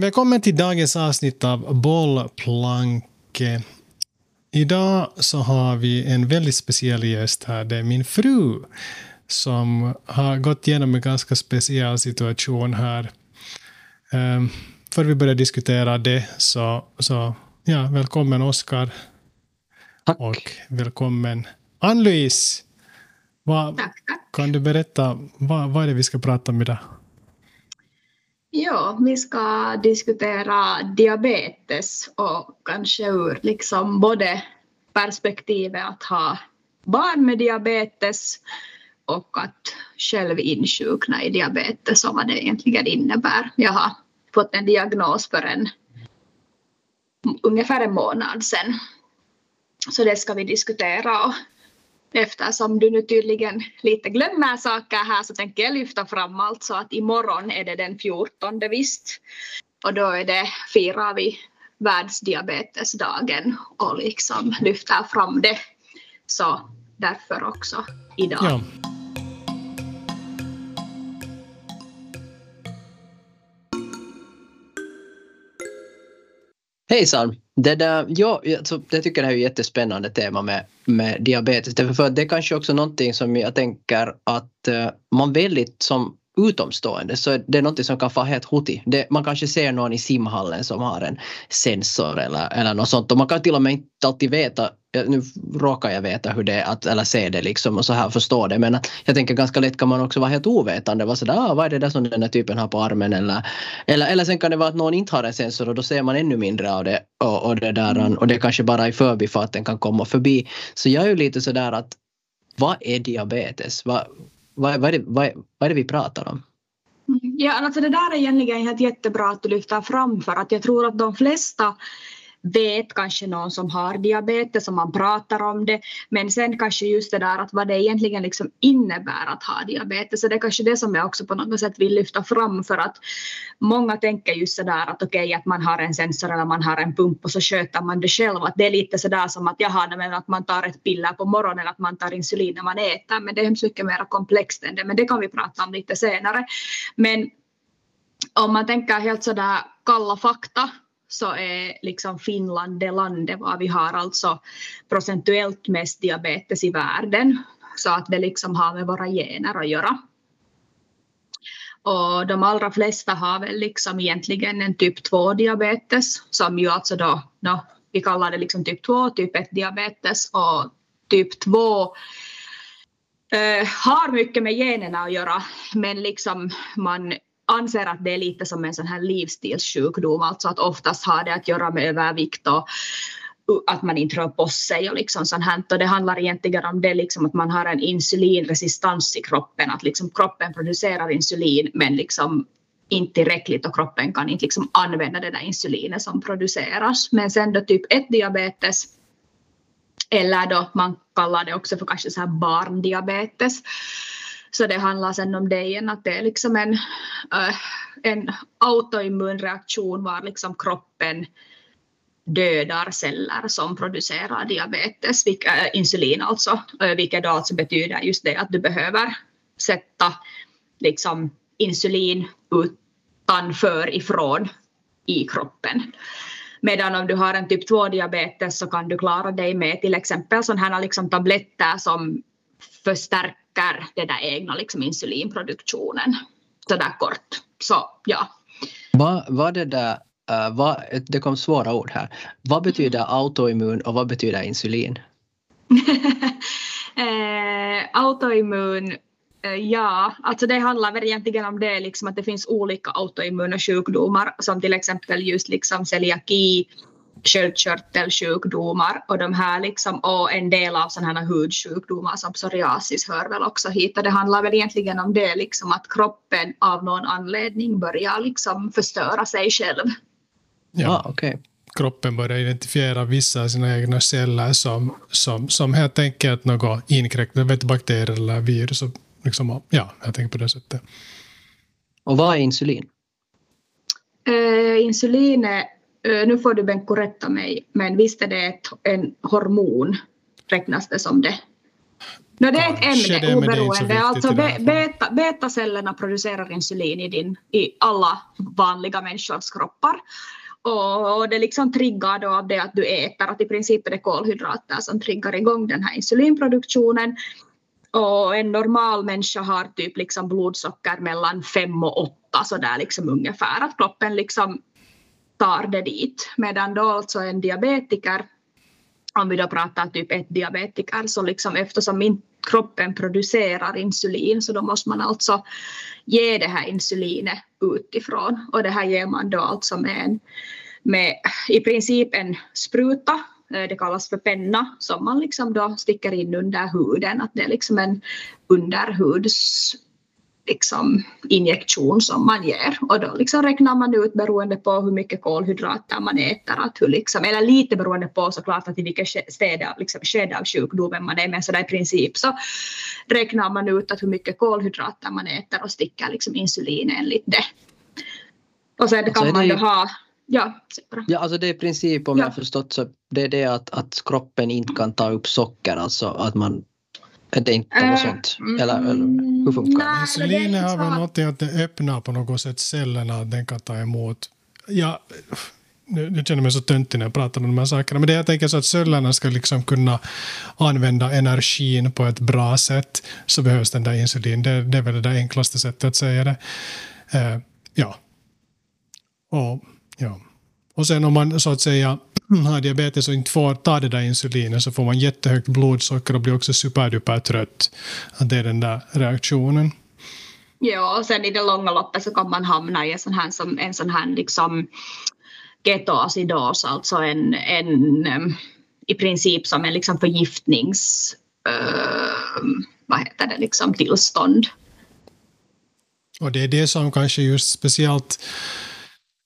Välkommen till dagens avsnitt av Bollplank1. Idag så har vi en väldigt speciell gäst här. Det är min fru som har gått igenom en ganska speciell situation här. För vi börjar diskutera det så ja, välkommen Oscar. Tack. Och välkommen Ann-Louise. Tack. Kan du berätta vad är det vi ska prata om idag? Ja, vi ska diskutera diabetes och kanske ur liksom både perspektivet att ha barn med diabetes och att själv insjukna i diabetes och vad det egentligen innebär. Jag har fått en diagnos för ungefär en månad sedan. Så det ska vi diskutera, och eftersom du nu tydligen lite glömmer saker här så tänker jag lyfta fram allt, så att imorgon är det den 14, visst. Och då firar vi världsdiabetesdagen och liksom lyfter fram det. Så därför också idag. Ja. Hejsan! Jag tycker det här är ett jättespännande tema med diabetes. Därför det är kanske också någonting som jag tänker att man väldigt som utomstående, så det är någonting som kan vara helt hotigt. Man kanske ser någon i simhallen som har en sensor eller något sånt. Och man kan till och med inte alltid veta, nu råkar jag veta hur det är, eller se det liksom och så här förstå det. Men jag tänker ganska lätt kan man också vara helt ovetande. Vad är det där som den här typen har på armen? Eller sen kan det vara att någon inte har en sensor och då ser man ännu mindre av det. Och det där, och det kanske bara i förbifarten kan komma förbi. Så jag är ju lite sådär att, vad är diabetes? Vad är det vi pratar om? Ja, alltså det där är egentligen helt jättebra att du lyfter fram, för att jag tror att de flesta vet kanske någon som har diabetes och man pratar om det, men sen kanske just det där att vad det egentligen liksom innebär att ha diabetes, så det är kanske det som jag också på något sätt vill lyfta fram, för att många tänker just så där att okej, att man har en sensor eller man har en pump och så sköter man det själv, att det är lite så där som att att man tar ett piller på morgonen eller att man tar insulin när man äter, men det är hemskt mycket mer komplext än det, men det kan vi prata om lite senare. Men om man tänker helt så där kalla fakta, så är liksom Finland det landet var vi har alltså procentuellt mest diabetes i världen, så att det liksom har med våra gener att göra. Och de allra flesta har väl liksom egentligen en typ 2-diabetes, som ju alltså då vi kallar det liksom typ 2, typ 1-diabetes, och typ 2 har mycket med generna att göra, men liksom man anser att det är lite som en sån här livsstilssjukdom, alltså att oftast har det att göra med övervikt och att man inte rör på sig och liksom sånt här. Och det handlar egentligen om det liksom att man har en insulinresistans i kroppen, att liksom kroppen producerar insulin men liksom inte tillräckligt, och kroppen kan inte liksom använda det där insulinet som produceras. Men sen då typ 1-diabetes, eller då man kallar det också för kanske så här barndiabetes. Så det handlar sen om det igen, att det är liksom en autoimmunreaktion var liksom kroppen dödar celler som producerar diabetes, insulin alltså, vilket då alltså betyder just det att du behöver sätta liksom insulin utanför ifrån i kroppen. Medan om du har en typ 2-diabetes så kan du klara dig med till exempel sådana här liksom tabletter som förstärker den där egna liksom insulinproduktionen. Så där kort. Så ja. Det kom svåra ord här. Vad betyder autoimmun och vad betyder insulin? Autoimmun, ja, alltså det handlar väl egentligen om det liksom att det finns olika autoimmuna sjukdomar, som till exempel just liksom celiaki, sköldkörtelsjukdomar och de här liksom, och en del av sådana här hudsjukdomar som psoriasis hör väl också hit. Och det handlar väl egentligen om det liksom att kroppen av någon anledning börjar liksom förstöra sig själv. Ja, okej. Okay. Kroppen börjar identifiera vissa av sina egna celler som helt enkelt något inkräktande, bakterier eller virus. Och liksom, ja, jag tänker på det sättet. Och vad är insulin? Insulin är, nu får du Benko rätta mig, men visst är det ett hormon, räknas det som det? No, det är ett ämne oberoende. Det alltså betacellerna producerar insulin i alla vanliga människors kroppar. Och det liksom triggar då av det att du äter, att i princip är det kolhydrater som triggar igång den här insulinproduktionen. Och en normal människa har typ liksom blodsocker mellan 5 och 8 så där liksom ungefär, att kroppen liksom tar det dit. Medan då alltså en diabetiker, om vi då pratar typ 1-diabetiker, så liksom eftersom kroppen producerar insulin så då måste man alltså ge det här insulinet utifrån. Och det här ger man då alltså med i princip en spruta. Det kallas för penna som man liksom då sticker in under huden. Att det är liksom en underhuds liksom injektion som man ger. Och då liksom räknar man ut beroende på hur mycket kolhydrater man äter. Att hur liksom, eller lite beroende på såklart att i vilket skede av sjukdomen man är. Men så där i princip så räknar man ut att hur mycket kolhydrater man äter och sticker liksom insulin enligt det. Och sen kan man ju ha... Ja, alltså det är i princip, om jag förstått, så det är det att kroppen inte kan ta upp socker, alltså att man, det är inte något sånt, eller hur funkar det? Insulinet har väl något att det öppnar på något sätt cellerna, den kan ta emot. Ja, nu känner jag mig så töntig när jag pratar om de här sakerna, men det jag tänker så att cellerna ska liksom kunna använda energin på ett bra sätt, så behövs den där insulin, det är väl det där enklaste sättet att säga det. Ja. Och sen om man så att säga har diabetes och inte får ta det där insulinet, så får man jättehögt blodsocker och blir också superduper trött. Det är den där reaktionen. Ja, och sen i det långa loppet så kan man hamna i en sån här liksom ketoacidos, alltså en i princip som en liksom förgiftnings tillstånd. Och det är det som kanske just speciellt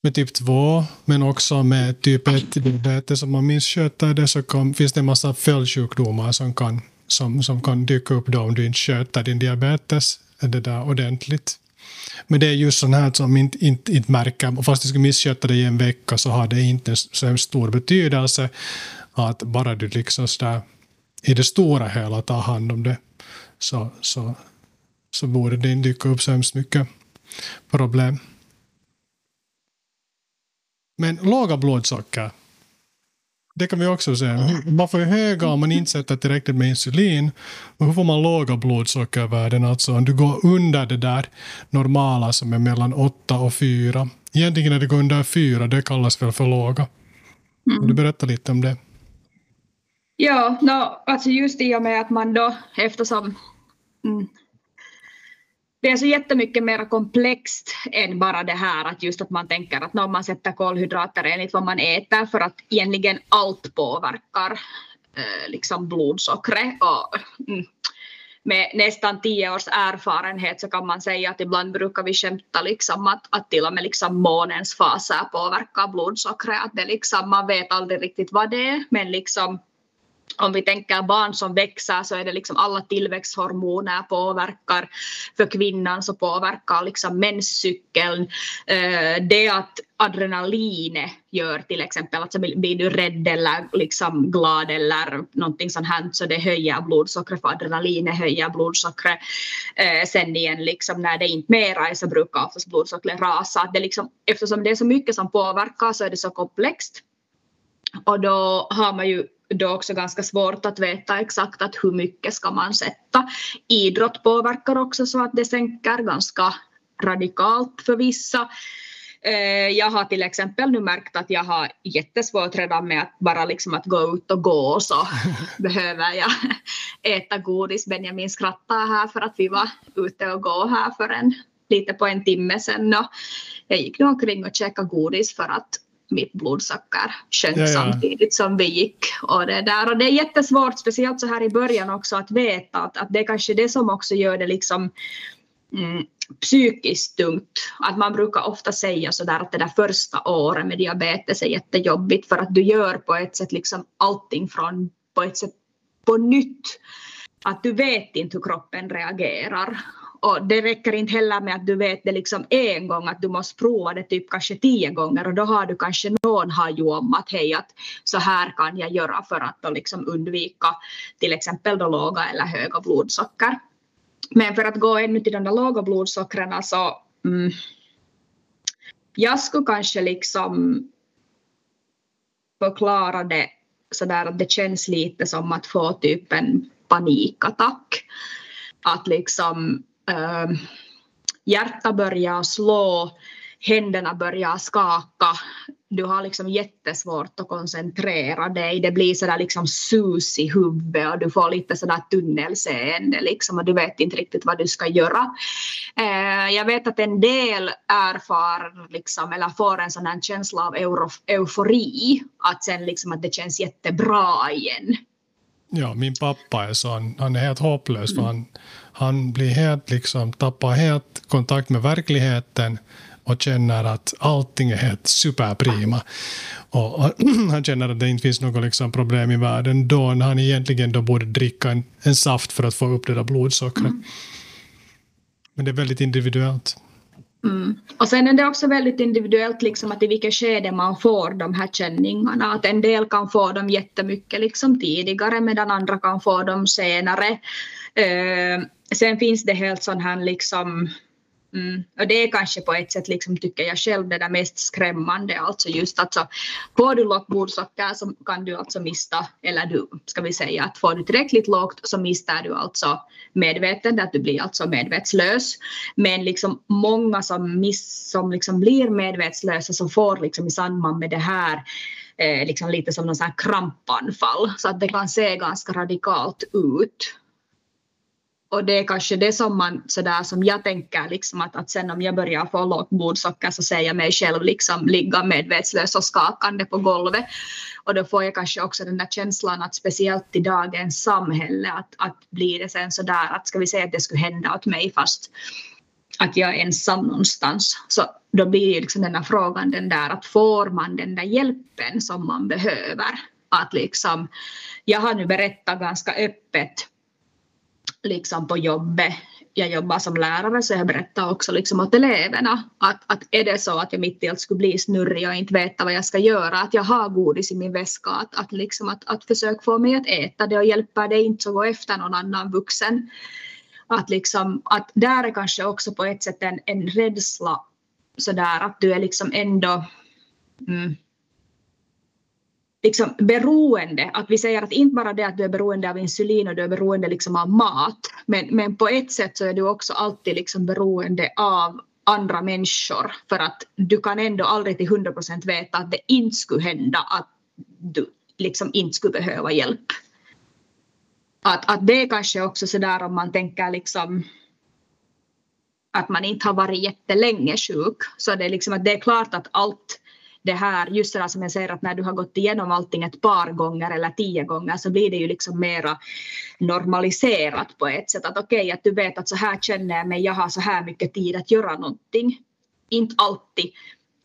med typ 2, men också med typ 1-diabetes. Om man missköter det så finns det en massa följdsjukdomar som kan dyka upp då om du inte sköter din diabetes det där ordentligt. Men det är just sånt här som inte märker. Och fast du ska missköta det i en vecka så har det inte så stor betydelse, att bara du liksom sådär i det stora hela tar hand om det, så borde det inte dyka upp så hemskt mycket problem. Men låga blodsocker, det kan vi också säga. Man får höga om man inte sätter tillräckligt med insulin. Och hur får man låga blodsockervärden? Alltså om du går under det där normala som är mellan 8 och 4. Egentligen när det går under 4, det kallas väl för låga. Vill du berätta lite om det? Ja, alltså just i och med att man då, eftersom... Det är så jättemycket mer komplext än bara det här att just att man tänker att när man sätter kolhydrater enligt vad man äter, för att egentligen allt påverkar liksom blodsockret. Och med nästan 10 års erfarenhet så kan man säga att ibland brukar vi skämta liksom att till och med liksom månens faser påverkar blodsockret. Att det liksom, man vet aldrig riktigt vad det är, men liksom om vi tänker barn som växer så är det liksom alla tillväxthormoner påverkar. För kvinnan så påverkar liksom menscykeln. Det att adrenalinet gör till exempel att så blir du rädd eller liksom glad eller någonting sånt här, så det höjer blodsockret, för adrenalinet höjer blodsockret. Sen igen liksom när det inte mera är så brukar oftast blodsockret rasa. Det liksom, eftersom det är så mycket som påverkar så är det så komplext. Och då har man ju då också ganska svårt att veta exakt att hur mycket ska man sätta. Idrott påverkar också så att det sänker ganska radikalt för vissa. Jag har till exempel nu märkt att jag har jättesvårt redan med att bara liksom att gå ut och gå, så behöver jag äta godis. Benjamin skrattar här för att vi var ute och gå här för lite på en timme sedan. Och jag gick nog omkring och käkade godis för att mitt blodsocker sjönk samtidigt som vi gick. Och det är jättesvårt, speciellt så här i början också, att veta att det är kanske det som också gör det liksom psykiskt tungt. Att man brukar ofta säga så där att det där första året med diabetes är jättejobbigt, för att du gör på ett sätt liksom allting från på ett sätt på nytt. Att du vet inte hur kroppen reagerar. Och det räcker inte heller med att du vet det liksom en gång, att du måste prova det typ kanske 10 gånger, och då har du kanske någon har ju om att hej, att så här kan jag göra för att då liksom undvika till exempel då låga eller höga blodsocker. Men för att gå ännu till de där låga blodsockrarna så jag skulle kanske liksom förklara det sådär att det känns lite som att få typ en panikattack. Att liksom hjärtat börjar slå, händerna börjar skaka. Du har liksom jättesvårt att koncentrera dig. Det blir sådär liksom sus i huvudet och du får lite sådär tunnelseende liksom, och du vet inte riktigt vad du ska göra. Jag vet att en del erfar liksom, eller får en sån här känsla av eufori. Att sen liksom att det känns jättebra igen. Ja, min pappa är så, han är helt hopplös. För han blir helt liksom, tappar helt kontakt med verkligheten och känner att allting är helt superprima. Och han känner att det inte finns något liksom problem i världen då, när han egentligen då borde dricka en saft för att få upp det där blodsockret. Men det är väldigt individuellt. Och sen är det också väldigt individuellt liksom att i vilket skede man får de här känningarna, att en del kan få dem jättemycket liksom tidigare medan andra kan få dem senare. Sen finns det helt sån här liksom, och det är kanske på ett sätt liksom, tycker jag själv, det där mest skrämmande, alltså just att så, får du lågt blodsocker så kan du alltså mista, eller du ska vi säga att får du tillräckligt lågt så mister du alltså medvetandet, att du blir alltså medvetslös. Men liksom många som liksom blir medvetslösa så får liksom i samband med det här liksom lite som någon sån här krampanfall, så att det kan se ganska radikalt ut. Och det är kanske det som man sådär som jag tänker liksom, att sen om jag börjar få lågt blodsocker så ser jag mig själv liksom ligga medvetslös och skakande på golvet. Och då får jag kanske också den där känslan att speciellt i dagens samhälle att blir det sen sådär att ska vi säga att det skulle hända åt mig fast att jag är ensam någonstans. Så då blir ju liksom den där frågan den där att får man den där hjälpen som man behöver? Att liksom, jag har nu berättat ganska öppet liksom på jobbet. Jag jobbar som lärare så jag berättar också liksom åt eleverna att är det så att jag mitt i allt skulle bli snurrig och inte veta vad jag ska göra, att jag har godis i min väska, att försök få mig att äta det, och hjälper det inte så gå efter någon annan vuxen. Att liksom, att där är kanske också på ett sätt en rädsla sådär att du är liksom ändå liksom beroende, att vi säger att inte bara det att du är beroende av insulin och du är beroende liksom av mat, men på ett sätt så är du också alltid liksom beroende av andra människor, för att du kan ändå aldrig till 100% veta att det inte skulle hända, att du liksom inte skulle behöva hjälp. Att det är kanske också sådär om man tänker liksom att man inte har varit jättelänge sjuk, så det är liksom att det är klart att allt det här, just det som jag säger, att när du har gått igenom allting ett par gånger eller 10 gånger så blir det ju liksom mera normaliserat på ett sätt. Att okej, att du vet att så här känner jag mig, jag har så här mycket tid att göra någonting. Inte alltid.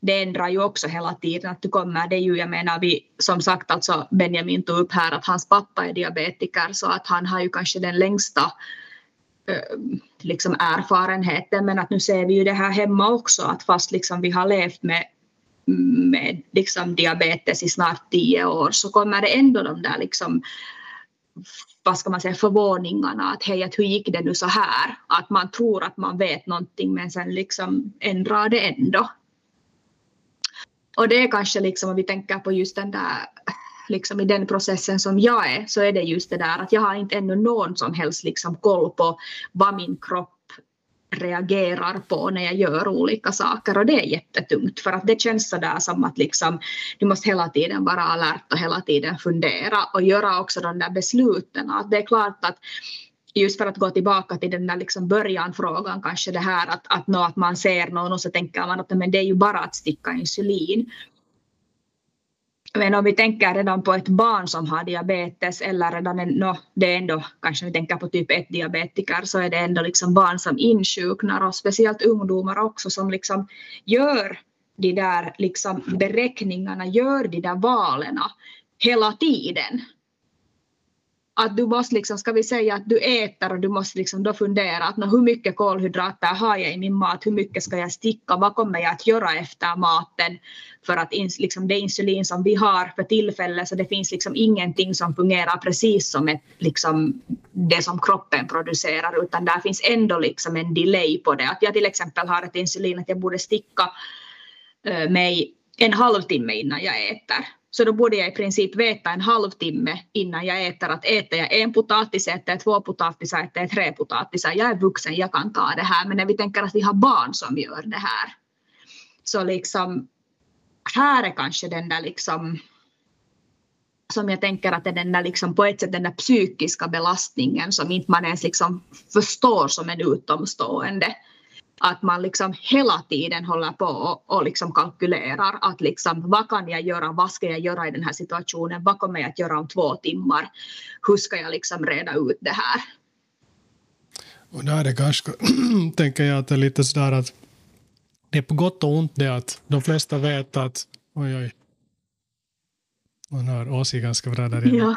Det ändrar ju också hela tiden att du kommer. Det är ju, jag menar, vi som sagt, alltså Benjamin tog upp här att hans pappa är diabetiker, så att han har ju kanske den längsta liksom erfarenheten. Men att nu ser vi ju det här hemma också, att fast liksom vi har levt med liksom diabetes i snart 10 år så kommer det ändå de där liksom, vad ska man säga, förvåningarna att hej, hur gick det nu så här, att man tror att man vet någonting men sen liksom ändrar det ändå. Och det är kanske liksom, om vi tänker på just den där liksom i den processen som jag är, så är det just det där att jag har inte ännu någon som helst liksom koll på vad min kropp reagerar på när jag gör olika saker, och det är jättetungt för att det känns så där som att liksom, du måste hela tiden vara alert och hela tiden fundera och göra också de där besluten. Att det är klart att just för att gå tillbaka till den där liksom början-frågan kanske det här att man ser någon och så tänker man att men det är ju bara att sticka insulin. Men om vi tänker redan på ett barn som har diabetes, eller redan det är ändå, kanske vi tänker på typ 1-diabetiker, så är det ändå liksom barn som insjuknar och speciellt ungdomar också som liksom gör de där liksom beräkningarna, gör de där valen hela tiden. att du måste liksom, ska vi säga att du äter och du måste liksom då fundera att hur mycket kolhydrater har jag i min mat, hur mycket ska jag sticka, vad kommer jag att göra efter maten, för att liksom, det insulin som vi har för tillfället, så det finns liksom ingenting som fungerar precis som ett, liksom, det som kroppen producerar, utan där finns ändå liksom en delay på det, att jag till exempel har ett insulin att jag borde sticka mig en halvtimme innan jag äter. Så då borde jag i princip veta en halvtimme innan jag äter att äter jag en potatis, äter jag två potatisar, äter jag tre potatisar. Jag är vuxen, jag kan ta det här. Men när vi tänker att vi har barn som gör det här. Så liksom, här är kanske den där liksom, som jag tänker att det är den där liksom, på ett sätt den där psykiska belastningen som inte man ens liksom förstår som en utomstående. Att man liksom hela tiden håller på och liksom kalkylerar att liksom, vad kan jag göra, vad ska jag göra i den här situationen, vad kommer jag att göra om 2 timmar, hur ska jag liksom reda ut det här. Och där är det kanske, tänker jag att det är lite sådär att det är på gott och ont det att de flesta vet att oj, man hör Åsi ganska bra där inne. Ja.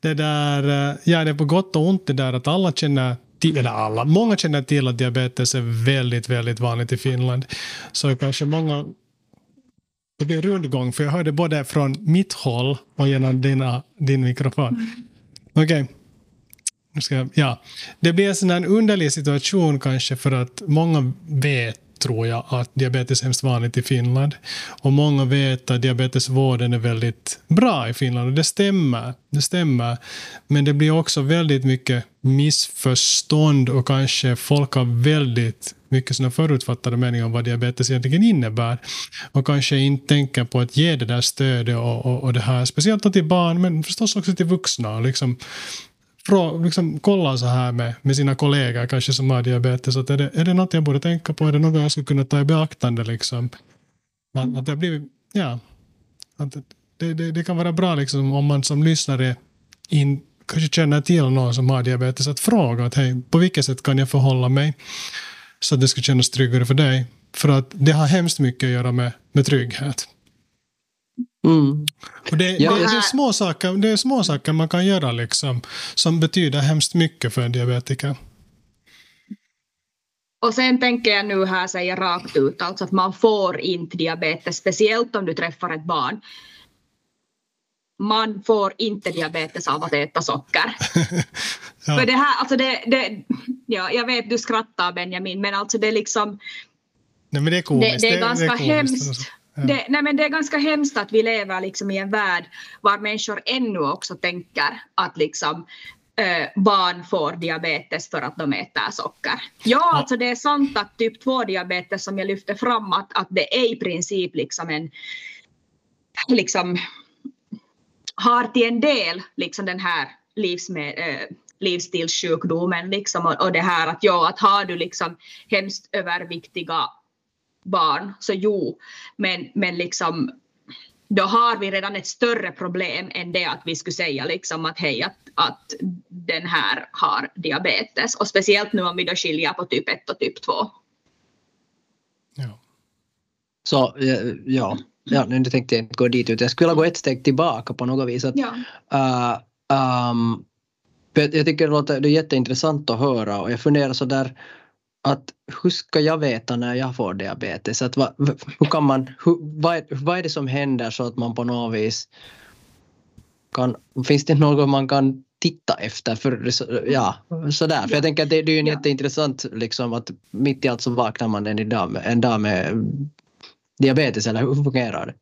Det där, ja, det är på gott och ont det där att alla känner eller alla. Många känner till att diabetes är väldigt, väldigt vanligt i Finland. Så kanske många... Det blir rundgång, för jag hörde både från mitt håll och genom din mikrofon. Okej. Okay. Ja. Det blir en sån här underlig situation kanske, för att många vet, tror jag, att diabetes är hemskt vanligt i Finland. Och många vet att diabetesvården är väldigt bra i Finland. Och det stämmer. Men det blir också väldigt mycket missförstånd och kanske folk har väldigt mycket såna förutfattade meningar om vad diabetes egentligen innebär. Och kanske inte tänker på att ge det där stödet och det här. Speciellt till barn, men förstås också till vuxna. Liksom kolla så här med sina kollegor kanske som har diabetes, att är det något jag borde tänka på, är det något jag skulle kunna ta i beaktande liksom, att det blir, ja, att det kan vara bra liksom, om man som lyssnare kanske känner till någon som har diabetes, att fråga att hej, på vilket sätt kan jag förhålla mig så att det ska kännas tryggare för dig, för att det har hemskt mycket att göra med trygghet. Mm. Och det är små saker man kan göra liksom, som betyder hemskt mycket för en diabetiker. Och sen tänker jag nu här säga rakt ut, alltså att man får inte diabetes, speciellt om du träffar ett barn. Man får inte diabetes av att äta socker. Ja. För det här, alltså ja, jag vet du skrattar Benjamin, men alltså det är liksom... Nej, men det är komiskt. Det är ganska hemskt. Det är ganska hemskt att vi lever liksom i en värld var människor ännu också tänker att liksom, barn får diabetes för att de äter socker. Ja, alltså det är sant att typ 2-diabetes som jag lyfter fram, att det är i princip liksom har till en del liksom den här livsstilssjukdomen liksom, och det här att, ja, att har du liksom hemskt överviktiga barn, så jo, men liksom, då har vi redan ett större problem än det att vi skulle säga liksom att hej, att den här har diabetes, och speciellt nu om vi då skiljer på typ 1 och typ 2. Ja. Så ja, nu tänkte jag inte gå dit ut. Jag skulle gå ett steg tillbaka på något vis. Att, ja. Jag tycker det är jätteintressant att höra, och jag funderar så där att hur ska jag veta när jag får diabetes? Att vad är det som händer så att man på något vis kan... Finns det något man kan titta efter? För jag tänker att det är ju jätteintressant liksom, att mitt i allt så vaknar man en dag med diabetes, eller hur fungerar det?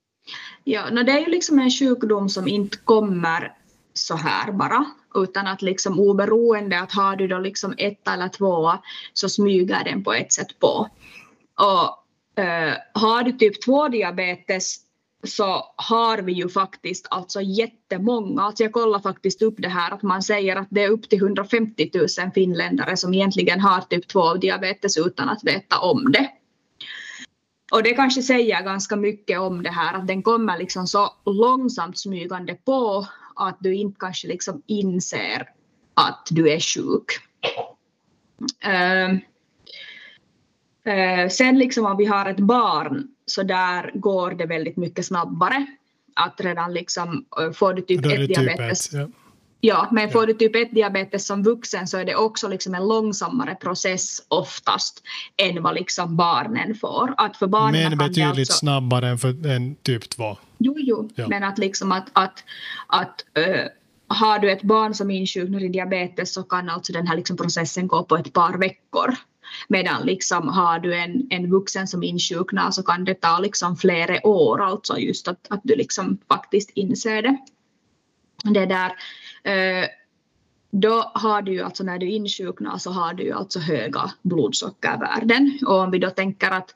Ja, det är ju liksom en sjukdom som inte kommer så här bara, utan att liksom oberoende att har du då liksom 1 eller 2 så smyger den på ett sätt på. Och har du typ 2-diabetes så har vi ju faktiskt alltså jättemånga, alltså jag kollar faktiskt upp det här, att man säger att det är upp till 150 000 finländare som egentligen har typ 2-diabetes utan att veta om det. Och det kanske säger ganska mycket om det här, att den kommer liksom så långsamt smygande på att du inte kanske liksom inser att du är sjuk. Sen liksom om vi har ett barn så där går det väldigt mycket snabbare. Att redan liksom får du typ 1 diabetes. Ja, men får du typ 1-diabetes som vuxen så är det också liksom en långsammare process oftast än vad liksom barnen får. Att för barnen men betydligt alltså snabbare än, för, än typ 2. Jo, ja. Men att liksom har du ett barn som insjuknar i diabetes så kan alltså den här liksom processen gå på ett par veckor. Medan liksom har du en vuxen som insjuknar så kan det ta liksom flera år, alltså just att du liksom faktiskt inser det. Det där, då har du alltså när du insjuknar så har du alltså höga blodsockervärden. Och om vi då tänker att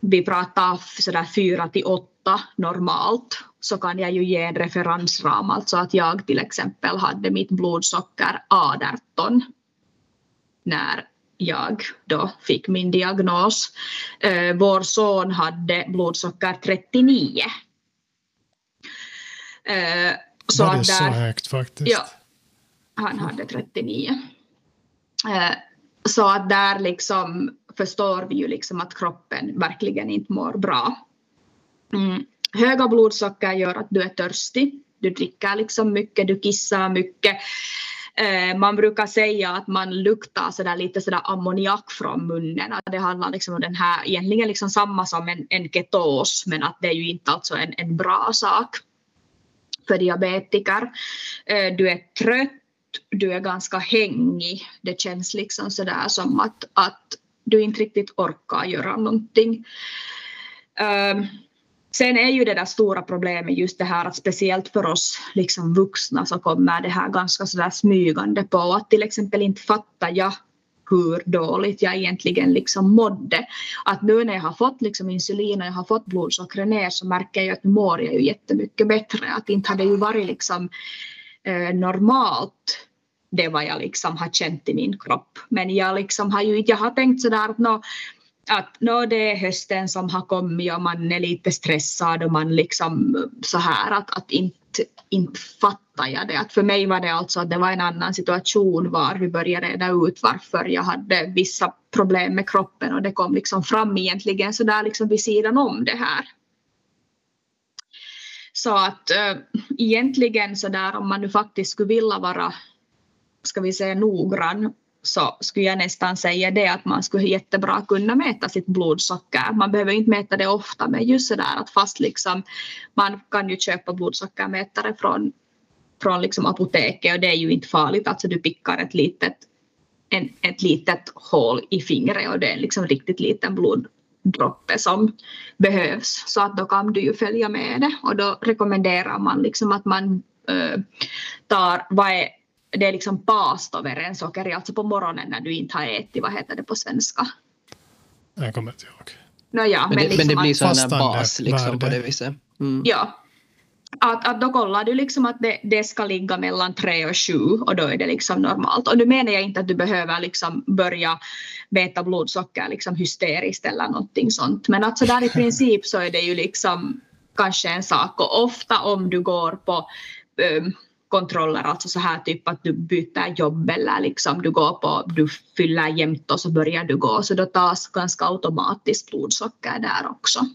vi pratar sådär 4-8 normalt så kan jag ju ge en referensram. Alltså att jag till exempel hade mitt blodsocker 18 när jag då fick min diagnos. Vår son hade blodsocker 39. Så det är så högt faktiskt. Ja, han hade 39. Så att där liksom förstår vi ju liksom att kroppen verkligen inte mår bra. Höga blodsocker gör att du är törstig. Du dricker liksom mycket, du kissar mycket. Man brukar säga att man luktar sådär lite sådär ammoniak från munnen. Det handlar liksom om den här, egentligen liksom samma som en ketos, men att det är ju inte alltså en bra sak för diabetiker. Du är trött, du är ganska hängig. Det känns liksom sådär som att du inte riktigt orkar göra någonting. Sen är ju det där stora problemet just det här att speciellt för oss liksom vuxna så kommer det här ganska sådär smygande på att till exempel inte fattar jag hur dåligt jag egentligen liksom mådde. Att nu när jag har fått liksom insulin och jag har fått blodsocker ner så märker jag att nu mår jag ju jättemycket bättre. Att inte hade ju varit liksom normalt det vad jag liksom har känt i min kropp. Men jag liksom har ju inte, jag har tänkt sådär att det är hösten som har kommit och man är lite stressad och man liksom så här att inte fattar jag det. Att för mig var det alltså att det var en annan situation var vi började reda ut varför jag hade vissa problem med kroppen och det kom liksom fram egentligen så där liksom vid sidan om det här. Så att egentligen så där om man nu faktiskt skulle vilja vara, ska vi säga noggrann, så skulle jag nästan säga det att man skulle jättebra kunna mäta sitt blodsocker. Man behöver inte mäta det ofta, men just sådär att fast liksom man kan ju köpa blodsockermätare från liksom apoteket och det är ju inte farligt. Alltså du pickar ett litet hål i fingret och det är liksom riktigt liten bloddroppe som behövs. Så att då kan du ju följa med det och då rekommenderar man liksom att man tar det är liksom past över en socker, alltså på morgonen när du inte har ätit, vad heter det på svenska? Jag kommer inte ihåg. Men det blir sådana bas liksom, på det viset. Mm. Ja, att då kollar du liksom att det ska ligga mellan 3 och 7 och då är det liksom normalt. Och nu menar jag inte att du behöver liksom börja mäta blodsocker liksom hysteriskt eller någonting sånt. Men att så där i princip så är det ju liksom kanske en sak. Och ofta om du går på kontroller, alltså så här typ att du byter jobb eller liksom du fyller jämnt och så börjar du gå, så då tas ganska automatiskt blodsocker där också.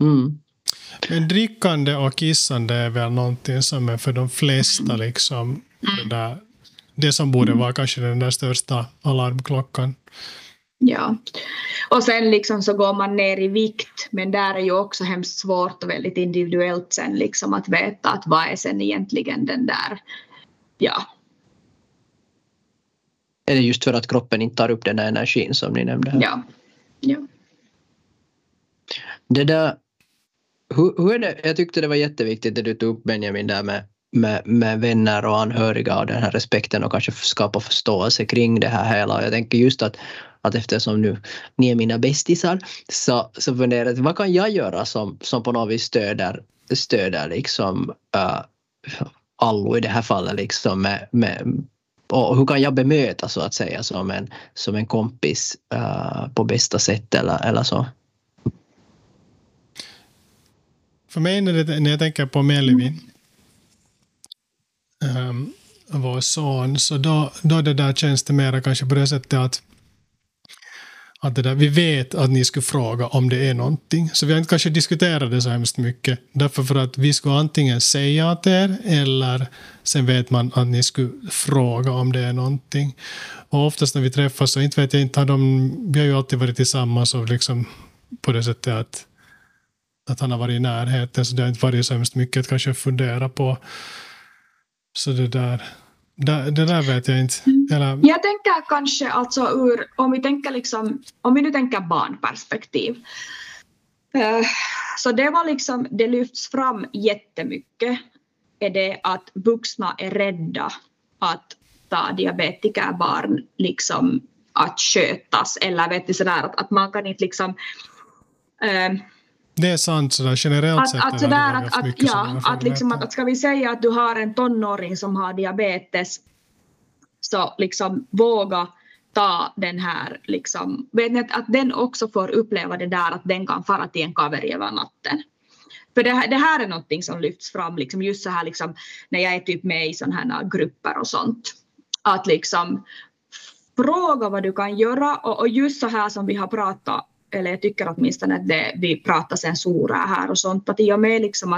Mm. Men drickande och kissande är väl någonting som är för de flesta liksom det som borde vara kanske den där största alarmklockan. Ja, och sen liksom så går man ner i vikt, men där är ju också hemskt svårt och väldigt individuellt sen liksom att veta att vad är sen egentligen den där, ja. Är det just för att kroppen inte tar upp den där energin som ni nämnde här? Ja. Det där, hur är det, jag tyckte det var jätteviktigt det du tog upp Benjamin där med vänner och anhöriga och den här respekten och kanske skapa förståelse kring det här hela. Jag tänker just att eftersom nu ni är mina bästisar så funderar jag, vad kan jag göra som på något vis stöder liksom Allo i det här fallet liksom med och hur kan jag bemöta så att säga som en kompis på bästa sätt eller så. För mig när jag tänker på Melvin vår son, så då det där känns det mera kanske på det sättet att att det där, vi vet att ni skulle fråga om det är någonting. Så vi har inte kanske diskuterat det så hemskt mycket. Därför för att vi skulle antingen säga att det är, eller sen vet man att ni skulle fråga om det är någonting. Och oftast när vi träffas så inte vet jag inte, vi har ju alltid varit tillsammans och liksom på det sättet att han har varit i närheten, så det har inte varit så hemskt mycket att kanske fundera på. Så det där vet jag inte. Eller... Jag tänker kanske alltså om vi nu tänker barnperspektiv. Så det var liksom, det lyfts fram jättemycket, är det att vuxna är rädda att ta diabetikerbarn liksom att skötas, eller vet ni sådär att man kan inte liksom... Det är sant sådär, generellt att, sett. Att ska vi säga att du har en tonåring som har diabetes, så liksom våga ta den här liksom, vet ni, att den också får uppleva det där att den kan fara till en kaveri över natten. För det här är någonting som lyfts fram liksom, just så här liksom, när jag är typ med i sådana här grupper och sånt. Att liksom fråga vad du kan göra, och just så här som vi har pratat, eller jag tycker åtminstone att vi pratar sensorer här och sånt, att i och med liksom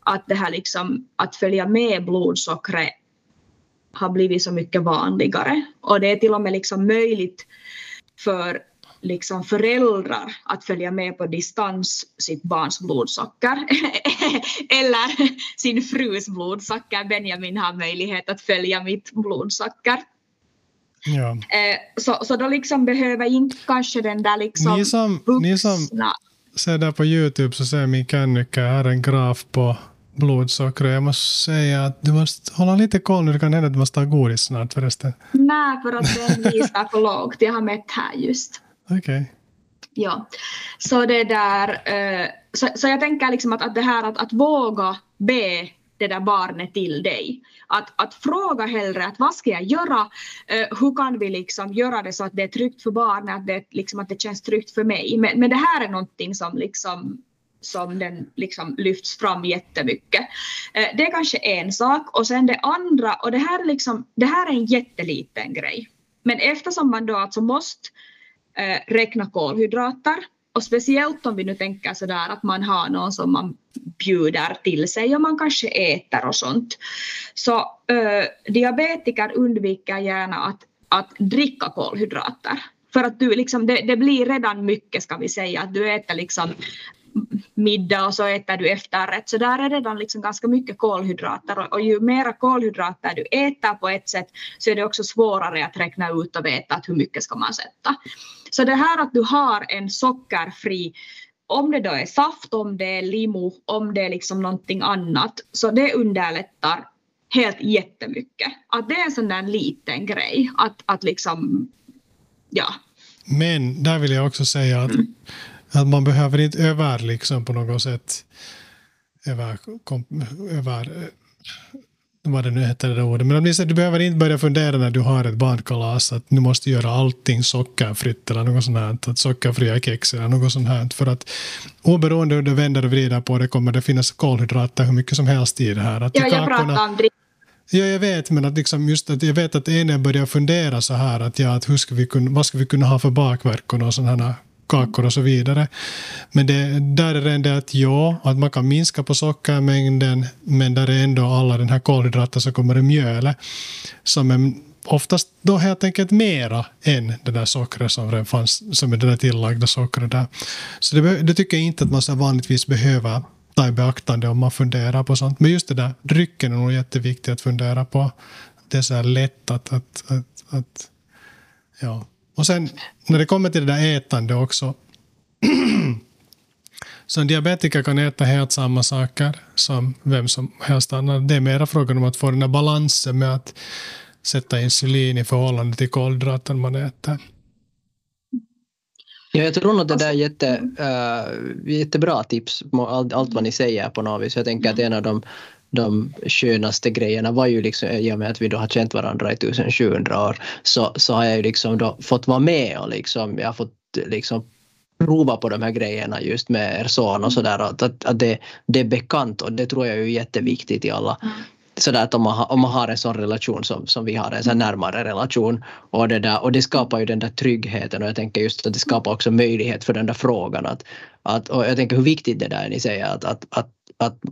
att det här liksom, att följa med blodsockret har blivit så mycket vanligare, och det är till och med liksom möjligt för liksom föräldrar att följa med på distans sitt barns blodsocker eller sin frus blodsocker. Benjamin har möjlighet att följa mitt blodsocker. Ja. Så då liksom behöver inte kanske den där liksom ni som ser där på YouTube, så ser min kännycka här en graf på blodsockret. Jag måste säga att du måste hålla lite koll nu, det kan hända att du måste ha godis snart förresten. Nej, för att den visar för lågt, jag har mätt här just. Okej. Ja, så det där så jag tänker liksom att det här att våga be det där barnet till dig. Att fråga hellre att vad ska jag göra? Hur kan vi liksom göra det så att det är tryggt för barnet, att det känns tryggt för mig? Men det här är någonting som den liksom lyfts fram jättemycket. Det är kanske en sak, och sen det andra, och det här är en jätteliten grej. Men eftersom man då alltså måste räkna kolhydrater, och speciellt om vi nu tänker sådär att man har någon som man bjuder till sig och man kanske äter och sånt. Så diabetiker undviker gärna att dricka kolhydrater. För att du liksom, det blir redan mycket, ska vi säga. Att du äter liksom middag och så äter du efterrätt. Så där är redan liksom ganska mycket kolhydrater. Och ju mera kolhydrater du äter på ett sätt, så är det också svårare att räkna ut och veta att hur mycket ska man sätta. Så det här att du har en sockerfri, om det då är saft, om det är limo, om det är liksom någonting annat, så det underlättar helt jättemycket. Att det är en sån där liten grej, att liksom, ja. Men där vill jag också säga att man behöver inte över liksom på något sätt, vad det nu heter det ordet. Men du behöver inte börja fundera när du har ett barnkalas att du måste göra allting sockerfritt eller något sånt här, att sockerfria kex eller något sånt här, för att oberoende hur du vänder och vrider på det kommer det finnas kolhydrater hur mycket som helst i det här. Att jag pratar om drick. Ja, jag vet, men att liksom just att jag vet att en börjar fundera så här att hur ska vi kunna, vad ska vi kunna ha för bakverkor och sådana här kakor och så vidare. Men där är det ändå att man kan minska på sockermängden, men där är ändå alla den här kolhydrater som kommer i mjölet som är oftast då helt enkelt mera än det där sockret som redan fanns, som är det där tillagda sockret där. Så det tycker jag inte att man så vanligtvis behöver ta i beaktande om man funderar på sånt. Men just det där, drycken är nog jätteviktigt att fundera på. Det är så här lätt att ja. Och sen när det kommer till det där ätande också, så en diabetiker kan äta helt samma saker som vem som helst annan. Det är mera frågan om att få den här balansen med att sätta insulin i förhållande till kolhydraten man äter. Ja, jag tror att det där är jättebra tips, allt vad ni säger på något vis. Jag tänker att en av de skönaste grejerna var ju liksom, i och med att vi då har känt varandra i 1700 år, så har jag ju liksom då fått vara med och liksom, jag har fått liksom prova på de här grejerna just med er son och sådär, att det är bekant, och det tror jag är jätteviktigt i alla så där att om man har en sån relation som vi har, en sån närmare relation, och det skapar ju den där tryggheten, och jag tänker just att det skapar också möjlighet för den där frågan och jag tänker hur viktigt det där ni säger att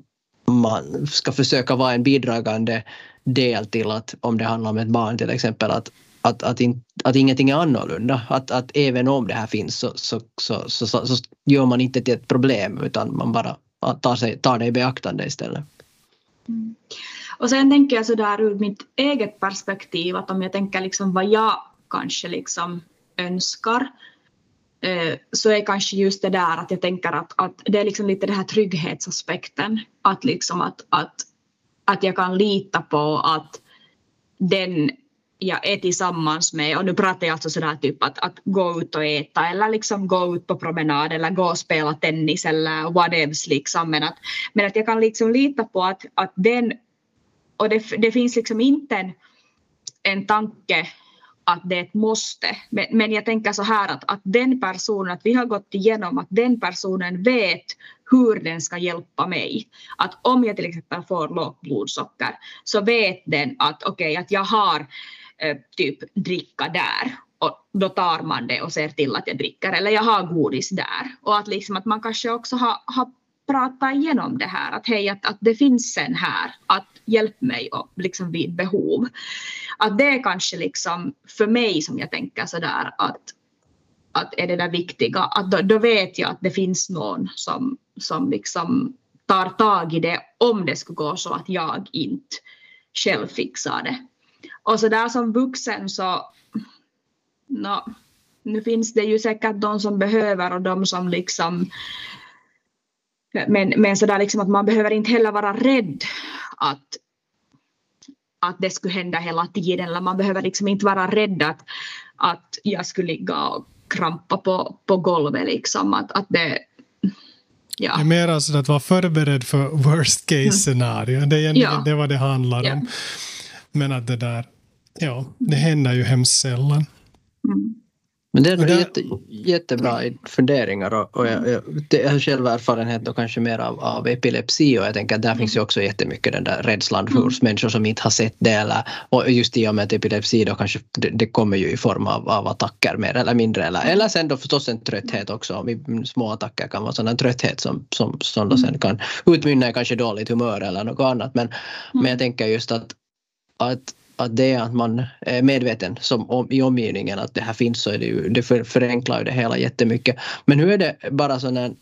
man ska försöka vara en bidragande del till att, om det handlar om ett barn till exempel, att ingenting är annorlunda, att även om det här finns så gör man inte till ett problem, utan man bara tar det i beaktande istället. Mm. Och sen tänker jag sådär ur mitt eget perspektiv, att om jag tänker liksom vad jag kanske liksom önskar, så är kanske just det där att jag tänker att det är liksom lite den här trygghetsaspekten, att liksom att jag kan lita på att den jag är tillsammans med, och nu pratar jag alltså sådär typ att gå ut och äta eller liksom gå ut på promenad eller gå och spela tennis eller whatever liksom, men att jag kan liksom lita på att den, och det finns liksom inte en tanke att det är ett måste, men jag tänker så här att den personen, att vi har gått igenom, att den personen vet hur den ska hjälpa mig. Att om jag till exempel får lågt blodsocker, så vet den att okej, att jag har typ dricka där, och då tar man det och ser till att jag dricker, eller jag har godis där, och att liksom att man kanske också har pratat igenom det här, att hej, att det finns en här, att hjälp mig och liksom vid behov. Att det är kanske liksom för mig som jag tänker så där att är det där viktiga, att då vet jag att det finns någon som liksom tar tag i det, om det skulle gå så att jag inte själv fixar det. Och så där som vuxen så nu finns det ju säkert de som behöver och de som liksom, men så där liksom att man behöver inte heller vara rädd att det skulle hända hela tiden, eller man behöver liksom inte vara rädd att jag skulle ligga och krampa på golvet liksom, att det, ja. Det är mer alltså att vara förberedd för worst case scenario, det är det vad det handlar om, men att det där, ja, det händer ju hemskt sällan. Men det är jättebra funderingar, och jag har själv erfarenhet och kanske mer av epilepsi, och jag tänker att där finns ju också jättemycket den där rädslan hos människor som inte har sett det, och just i och med att epilepsi då kanske det kommer ju i form av attacker mer eller mindre, eller sen då förstås en trötthet också. Små attacker kan vara sån här trötthet som då sen kan utmynna i kanske dåligt humör eller något annat, men jag tänker just att det är att man är medveten i omgivningen att det här finns, så är det förenklar ju det hela jättemycket. Men hur är det bara sån här,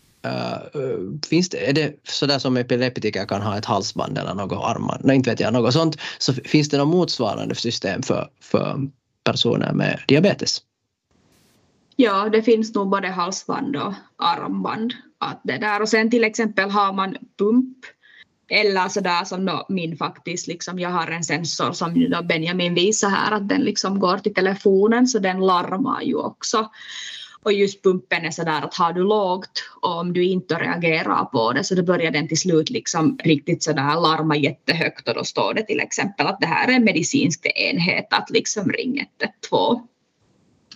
är det sådär som epileptiker kan ha ett halsband eller något armband? Nej, inte vet jag, något sånt. Så finns det något motsvarande system för personer med diabetes? Ja, det finns nog både halsband och armband. Att det där. Och sen till exempel har man pump. Eller sådär som då min faktiskt, liksom, jag har en sensor som då Benjamin visar här, att den liksom går till telefonen, så den larmar ju också. Och just pumpen är sådär att har du lågt, och om du inte reagerar på det, så då börjar den till slut liksom riktigt sådär larma jättehögt, och då står det till exempel att det här är en medicinsk enhet, att liksom ring 112.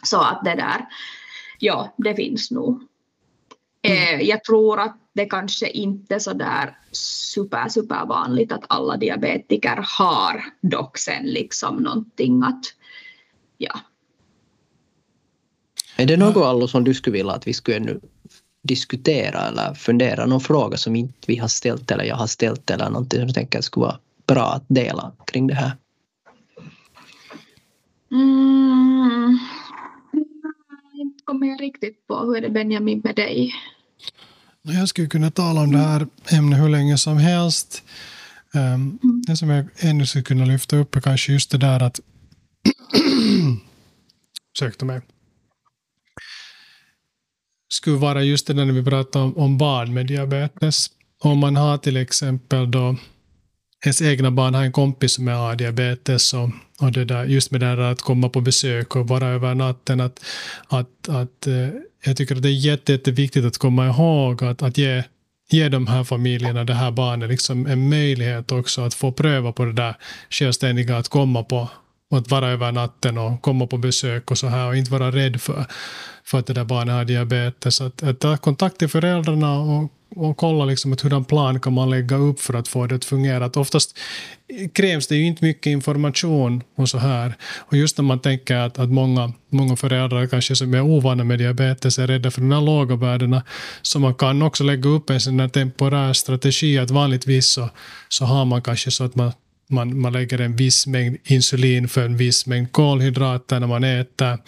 Så att det där, ja, det finns nog. Jag tror att det kanske inte är så där super vanligt att alla diabetiker har dock sen liksom någonting att, ja. Är det något, Allo, som du skulle vilja att vi skulle nu diskutera eller fundera, någon fråga som inte vi har ställt eller jag har ställt, eller någonting som du tänker skulle vara bra att dela kring det här? Inte kommer jag riktigt på. Hur är det, Benjamin, med dig? Jag skulle kunna tala om det här ämnet hur länge som helst. Det som jag ännu skulle kunna lyfta upp är kanske just det där att skulle vara just det där när vi pratar om barn med diabetes. Om man har till exempel då ens egna barn har en kompis som har diabetes, och det där, just med det där att komma på besök och vara över natten, att jag tycker att det är jätteviktigt att komma ihåg att ge de här familjerna, det här barnet liksom en möjlighet också att få pröva på det där självständiga, att komma på Och att vara över natten och komma på besök och så här och inte vara rädd för att det där barnet har diabetes. Att ta kontakt till föräldrarna och kolla liksom hur den plan kan man lägga upp för att få det att fungera. Att oftast krävs det ju inte mycket information och så här. Och just när man tänker att många föräldrar kanske som är ovana med diabetes är rädda för de här låga värdena, så man kan också lägga upp en sån här temporär strategi att vanligtvis så har man kanske så att man lägger en viss mängd insulin för en viss mängd kolhydrater när man äter.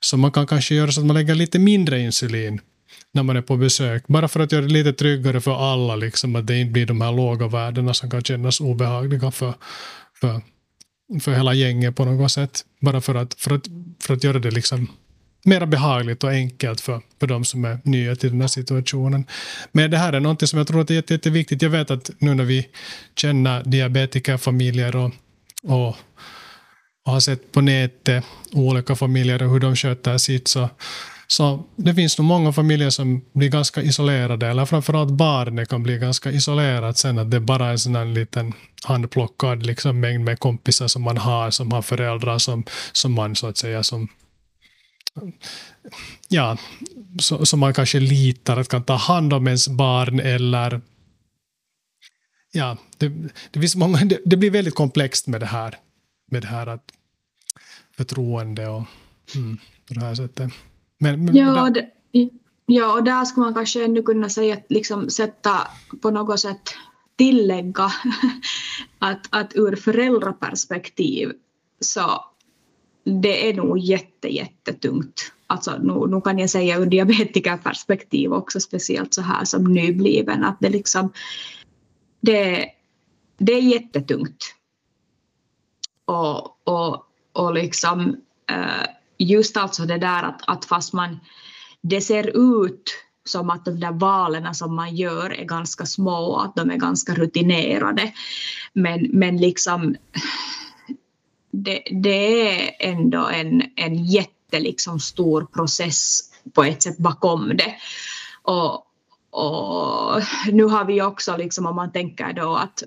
Så man kan kanske göra så att man lägger lite mindre insulin när man är på besök. Bara för att göra det lite tryggare för alla. Liksom, att det inte blir de här låga värdena som kan kännas obehagliga för hela gänget på något sätt. Bara för att göra det liksom mer behagligt och enkelt för de som är nya till den här situationen. Men det här är något som jag tror att det är jätteviktigt. Jag vet att nu när vi känner diabetikerfamiljer och har sett på nätet olika familjer och hur de sköter sitt, så det finns nog många familjer som blir ganska isolerade, eller framförallt barnen kan bli ganska isolerat sen, att det bara är en sån här liten handplockad liksom mängd med kompisar som man har, som har föräldrar som man så att säga som man kanske litar att kan ta hand om ens barn, eller det blir väldigt komplext med det här att förtroende och på det här sättet. Men där ska man kanske ännu kunna säga att liksom sätta på något sätt, tillägga att ur föräldraperspektiv så det är nog jättetungt. Alltså, nu kan jag säga ur diabetikerperspektiv också, speciellt så här som nybliven, att det liksom det är jättetungt. Och liksom just alltså det där att fast man, det ser ut som att de där valen som man gör är ganska små, att de är ganska rutinerade, men liksom det är ändå en jätteliksom stor process på ett sätt bakom det. Och nu har vi också liksom, om man tänker då att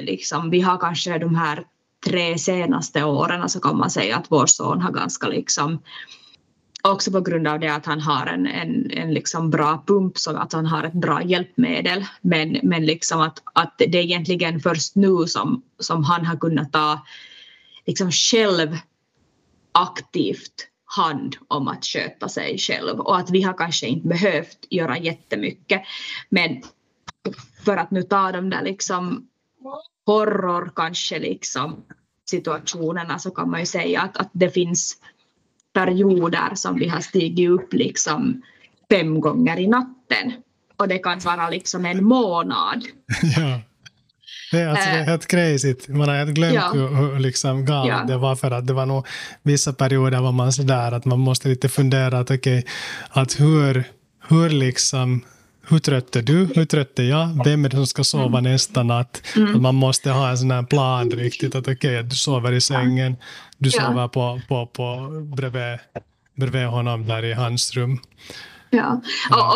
liksom, vi har kanske de här 3 senaste åren, så kan man säga att vår son har ganska liksom, också på grund av det att han har en liksom bra pump, så att han har ett bra hjälpmedel, men liksom att det är egentligen först nu som han har kunnat ta liksom själv aktivt hand om att sköta sig själv, och att vi har kanske inte behövt göra jättemycket, men för att nu ta de där liksom horror kanske liksom situationerna, så kan man ju säga att det finns perioder som vi har stigit upp liksom 5 gånger i natten, och det kan vara liksom en månad. Ja. Det är helt crazy. Man har helt glömt hur liksom galet det var, för att det var nog vissa perioder var man sådär att man måste lite fundera att okej, att hur liksom, hur trött är du? Hur trött är jag? Vem är det som ska sova nästa natt? Att man måste ha en sån här plan riktigt. Att okej, du sover i sängen. Du sover på bredvid honom där i hans rum. Ja,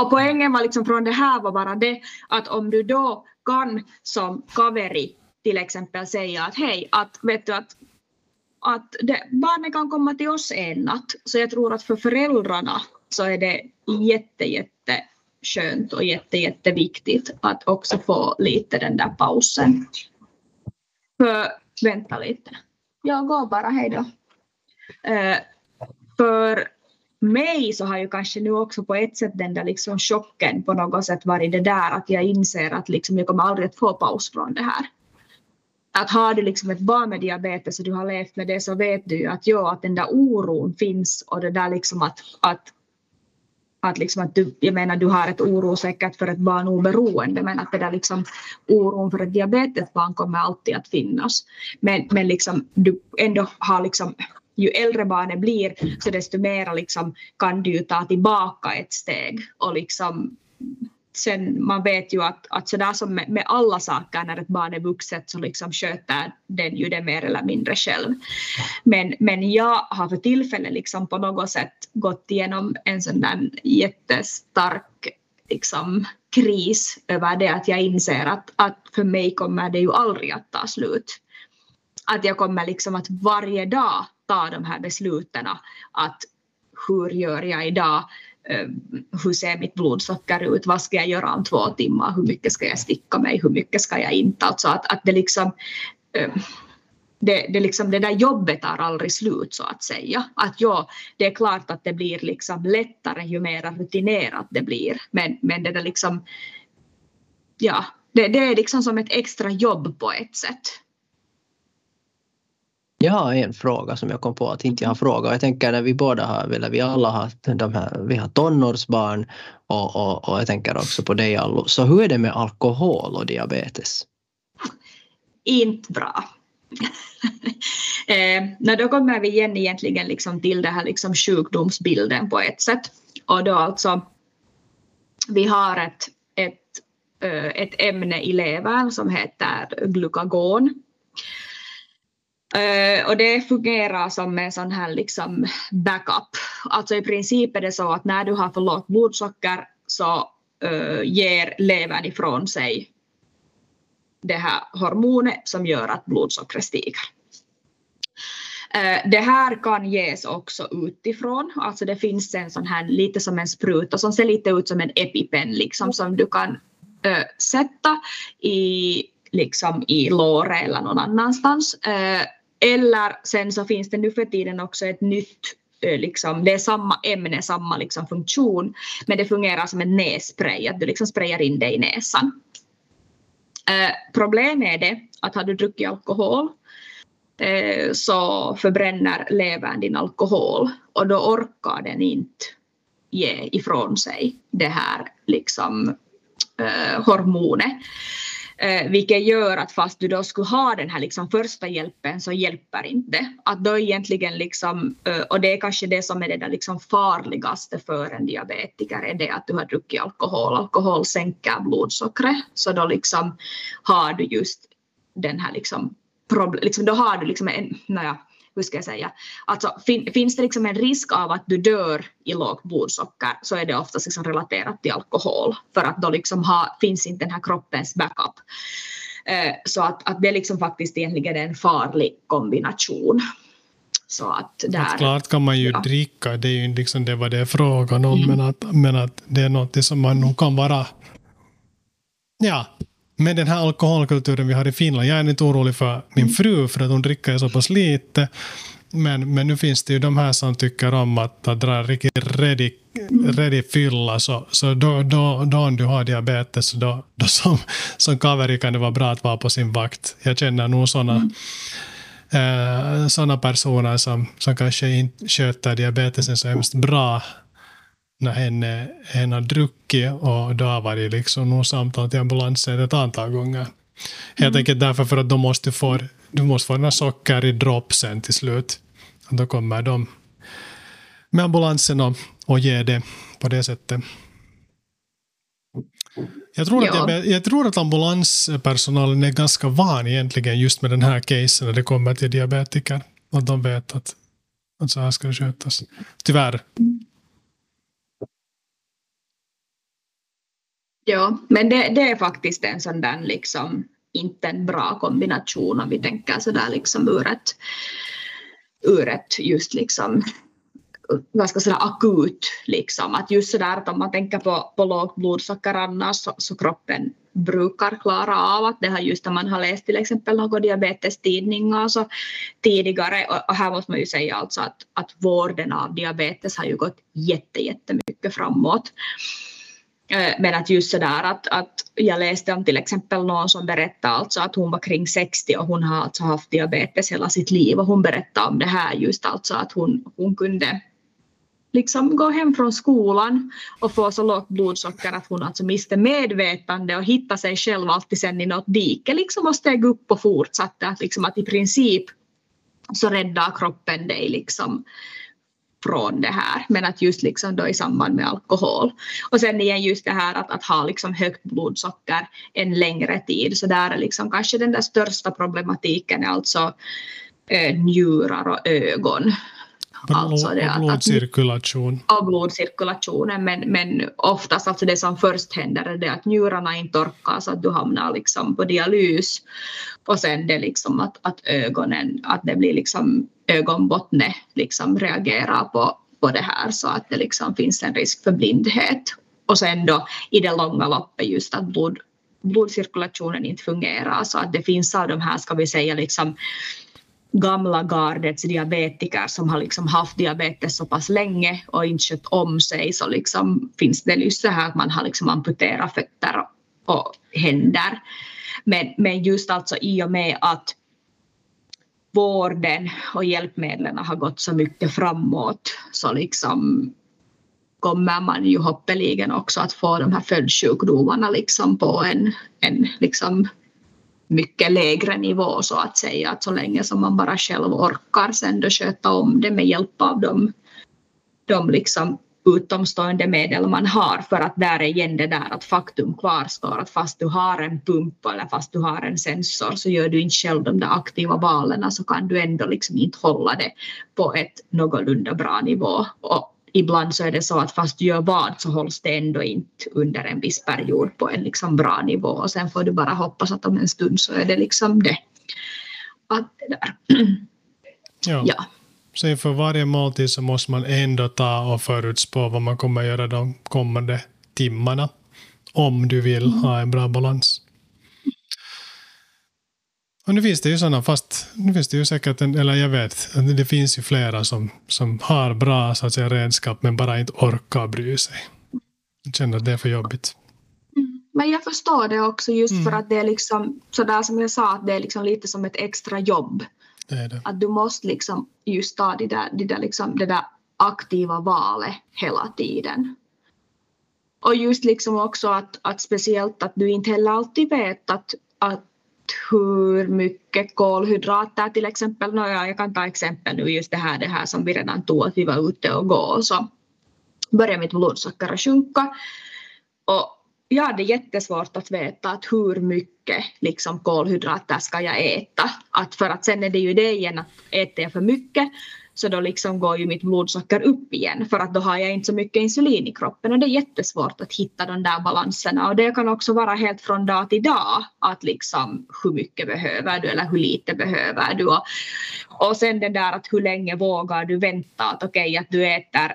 och poängen var liksom från det här var bara det att om du då kan som kaveri till exempel säga att hej, att vet du att barnen kan komma till oss en natt. Så jag tror att för föräldrarna så är det jätte skönt och jätteviktigt att också få lite den där pausen. För, vänta lite. Jag går bara, hej då. För mig så har ju kanske nu också på ett sätt den där liksom chocken på något sätt varit det där att jag inser att liksom jag kommer aldrig att få paus från det här. Att har du liksom ett barn med diabetes och du har levt med det, så vet du ju att den där oron finns, och det där liksom att liksom att du, jag menar, du har ett oro säkert för ett barn oberoende, men att det där liksom oron för ett diabetesbarn kommer alltid att finnas. Men liksom du ändå har liksom, ju äldre barnet blir, så desto mer liksom kan du ta tillbaka ett steg, och liksom sen man vet ju att sådär som med alla saker när ett barn är vuxet, så liksom sköter den ju det mer eller mindre själv. Men jag har för tillfället liksom på något sätt gått igenom en sån där jättestark liksom kris över det att jag inser att för mig kommer det ju aldrig att ta slut. att jag kommer liksom att varje dag ta de här besluten, att hur gör jag idag, hur ser mitt blodsocker ut, vad ska jag göra om 2 timmar, hur mycket ska jag sticka mig, hur mycket ska jag inte, alltså att det liksom det där jobbet tar aldrig slut, så att säga. Att ja, det är klart att det blir liksom lättare ju mer rutinerat det blir, men det där liksom, ja, det är liksom som ett extra jobb på ett sätt. Jag har en fråga som jag kom på att inte jag har frågat. Jag tänker när vi båda har, eller vi alla har, vi har tonårsbarn och jag tänker också på dig, Allo. Så hur är det med alkohol och diabetes? Inte bra. Då kommer vi igen egentligen liksom till det här liksom sjukdomsbilden på ett sätt. Och då alltså, vi har ett ämne i levern som heter glukagon. Och det fungerar som en sån här liksom backup. Alltså i princip är det så att när du har för lågt blodsocker så ger levern ifrån sig det här hormonet som gör att blodsockret stiger. Det här kan ges också utifrån, alltså det finns en sån här lite som en spruta som ser lite ut som en EpiPen liksom, som du kan sätta i liksom i låret eller någon annanstans. Eller sen så finns det nu för tiden också ett nytt, liksom, det är samma ämne, samma liksom funktion, men det fungerar som en nässpray, att du liksom sprayar in det i näsan. Problemet är det att har du druckit alkohol så förbränner levern din alkohol och då orkar den inte ge ifrån sig det här liksom hormonet. Vilket gör att fast du då skulle ha den här liksom första hjälpen så hjälper inte. Att då egentligen liksom, och det är kanske det som är det där liksom farligaste för en diabetiker, är det att du har druckit alkohol. Alkohol sänker blodsockret, så då liksom har du just den här liksom då har du liksom en, hur ska jag säga, alltså finns det liksom en risk av att du dör i lågt blodsocker, så är det oftast liksom relaterat till alkohol, för att då liksom finns inte den här kroppens backup. Så att det är liksom faktiskt egentligen en farlig kombination. Så att där, att klart kan man ju dricka, det är ju liksom det var det frågan om, men att det är något som man nog kan vara, ja. Med den här alkoholkulturen vi har i Finland, jag är inte orolig för min fru för att hon dricker så pass lite, men nu finns det ju de här som tycker om att dra riktigt ready fylla, så då om du har diabetes, då som kaveri kan det vara bra att vara på sin vakt. Jag känner nog såna personer som kanske inte sköter diabetesen så hemskt bra när hen har druckit, och då var det liksom nog samtal till ambulansen ett antal gånger. Helt enkelt därför för att de måste du måste få den här socker i droppsen till slut. Och då kommer de med ambulansen och ger det på det sättet. Jag tror att ambulanspersonalen är ganska van egentligen just med den här casen när det kommer till diabetiker. Och de vet att så här ska det skötas. Tyvärr. Ja, men det är faktiskt en sån där liksom inte en bra kombination om vi tänker så där liksom ur ett just liksom ganska sådär akut liksom, att just sådär att om man tänker på lågt blodsocker annars så kroppen brukar klara av att det här, just när man har läst till exempel några diabetestidningar så tidigare, och här måste man ju säga alltså att vården av diabetes har ju gått jättemycket framåt. Men att just sådär att jag läste om till exempel någon som berättade alltså att hon var kring 60 och hon har alltså haft diabetes hela sitt liv, och hon berättade om det här just alltså att hon kunde liksom gå hem från skolan och få så lågt blodsocker att hon alltså miste medvetande och hittade sig själv alltid sen i något dike liksom och steg upp och fortsatte att liksom att i princip så räddar kroppen dig liksom från det här, men att just liksom då i samband med alkohol. Och sen igen just det här att ha liksom högt blodsocker en längre tid, så där är liksom kanske den där största problematiken är alltså njurar och ögon. Alltså det och blodcirkulation. Och blodcirkulationen, men oftast alltså det som först händer är det att njurarna inte torkar så att du hamnar liksom på dialys. Och sen det liksom att ögonen, att det blir liksom ögonbottnet liksom reagerar på det här så att det liksom finns en risk för blindhet. Och sen då i det långa loppet just att blodcirkulationen inte fungerar så att det finns av de här ska vi säga liksom gamla gardets diabetiker som har liksom haft diabetes så pass länge och inte skött om sig så liksom finns det just så här att man har liksom amputerat fötter och händer. Men just alltså i och med att vården och hjälpmedlen har gått så mycket framåt så liksom kommer man ju hoppeligen också att få de här följdsjukdomarna liksom på en liksom mycket lägre nivå så att säga, att så länge som man bara själv orkar sen då sköta om det med hjälp av de liksom utomstående medel man har, för att där är igen det där att faktum kvarstår att fast du har en pump eller fast du har en sensor så gör du inte själv de där aktiva valen så kan du ändå liksom inte hålla det på ett någorlunda bra nivå, och ibland så är det så att fast du gör vad så hålls det ändå inte under en viss period på en liksom bra nivå, och sen får du bara hoppas att om en stund så är det liksom det. Att det där. Ja. Så för varje måltid så måste man ändå ta och förutspå vad man kommer göra de kommande timmarna om du vill ha en bra balans. Och nu finns det ju sådana, fast nu finns det ju säkert, eller jag vet, det finns ju flera som har bra så att säga, redskap men bara inte orkar bry sig. Jag känner att det är för jobbigt. Men jag förstår det också just för att det är liksom, sådär som jag sa, att det är liksom lite som ett extra jobb. Det är det. Att du måste liksom just ta det där aktiva valet hela tiden. Och just liksom också att speciellt att du inte heller alltid vet att hur mycket kolhydrater till exempel, jag kan ta exempel nu just det här som vi redan tog, att vi var ute och gå och så började mitt blodsocker att sjunka, och jag hade jättesvårt att veta att hur mycket liksom kolhydrater ska jag äta, att för att sen är det ju det igen att äter jag för mycket så då liksom går ju mitt blodsocker upp igen för att då har jag inte så mycket insulin i kroppen, och det är jättesvårt att hitta de där balanserna, och det kan också vara helt från dag till dag att liksom hur mycket behöver du eller hur lite behöver du, och sen det där att hur länge vågar du vänta att okej, att du äter,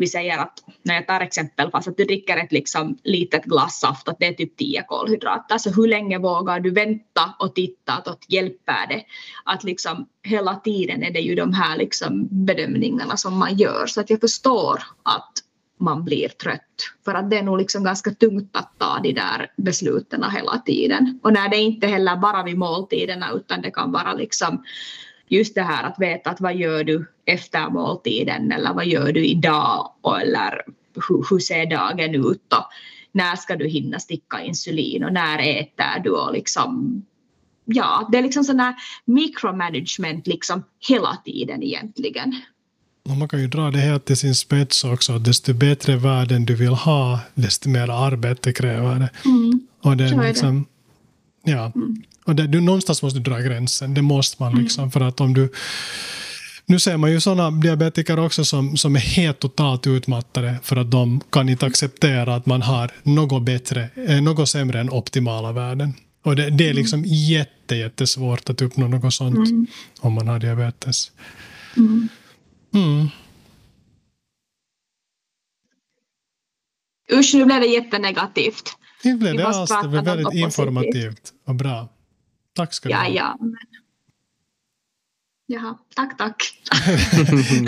vi säger att när jag tar exempel fast att du dricker ett liksom litet glassaft, att det är typ 10 kolhydrater, så hur länge vågar du vänta och titta att hjälper det, att liksom hela tiden är det ju de här liksom bedömningarna som man gör, så att jag förstår att man blir trött för att det är nog liksom ganska tungt att ta de där besluten hela tiden, och när det inte heller bara vid måltiderna utan det kan vara liksom just det här att veta att vad gör du efter måltiden eller vad gör du idag eller hur ser dagen ut och när ska du hinna sticka insulin och när äter du och liksom, ja, det är liksom sån här micromanagement liksom hela tiden egentligen. Och man kan ju dra det här till sin spets också, desto bättre värden du vill ha desto mer arbete kräver det. Och det är liksom, ja. Och det, du någonstans måste dra gränsen, det måste man liksom, för att om du, nu ser man ju sådana diabetiker också som är helt totalt utmattade för att de kan inte acceptera att man har något sämre än optimala värden, och det är liksom jättesvårt att uppnå något sånt om man har diabetes. Usch, nu blev det jättenegativt. Det blev det alls, det blev väldigt informativt och bra. Tack ska du ha. Ja. Jaha, tack.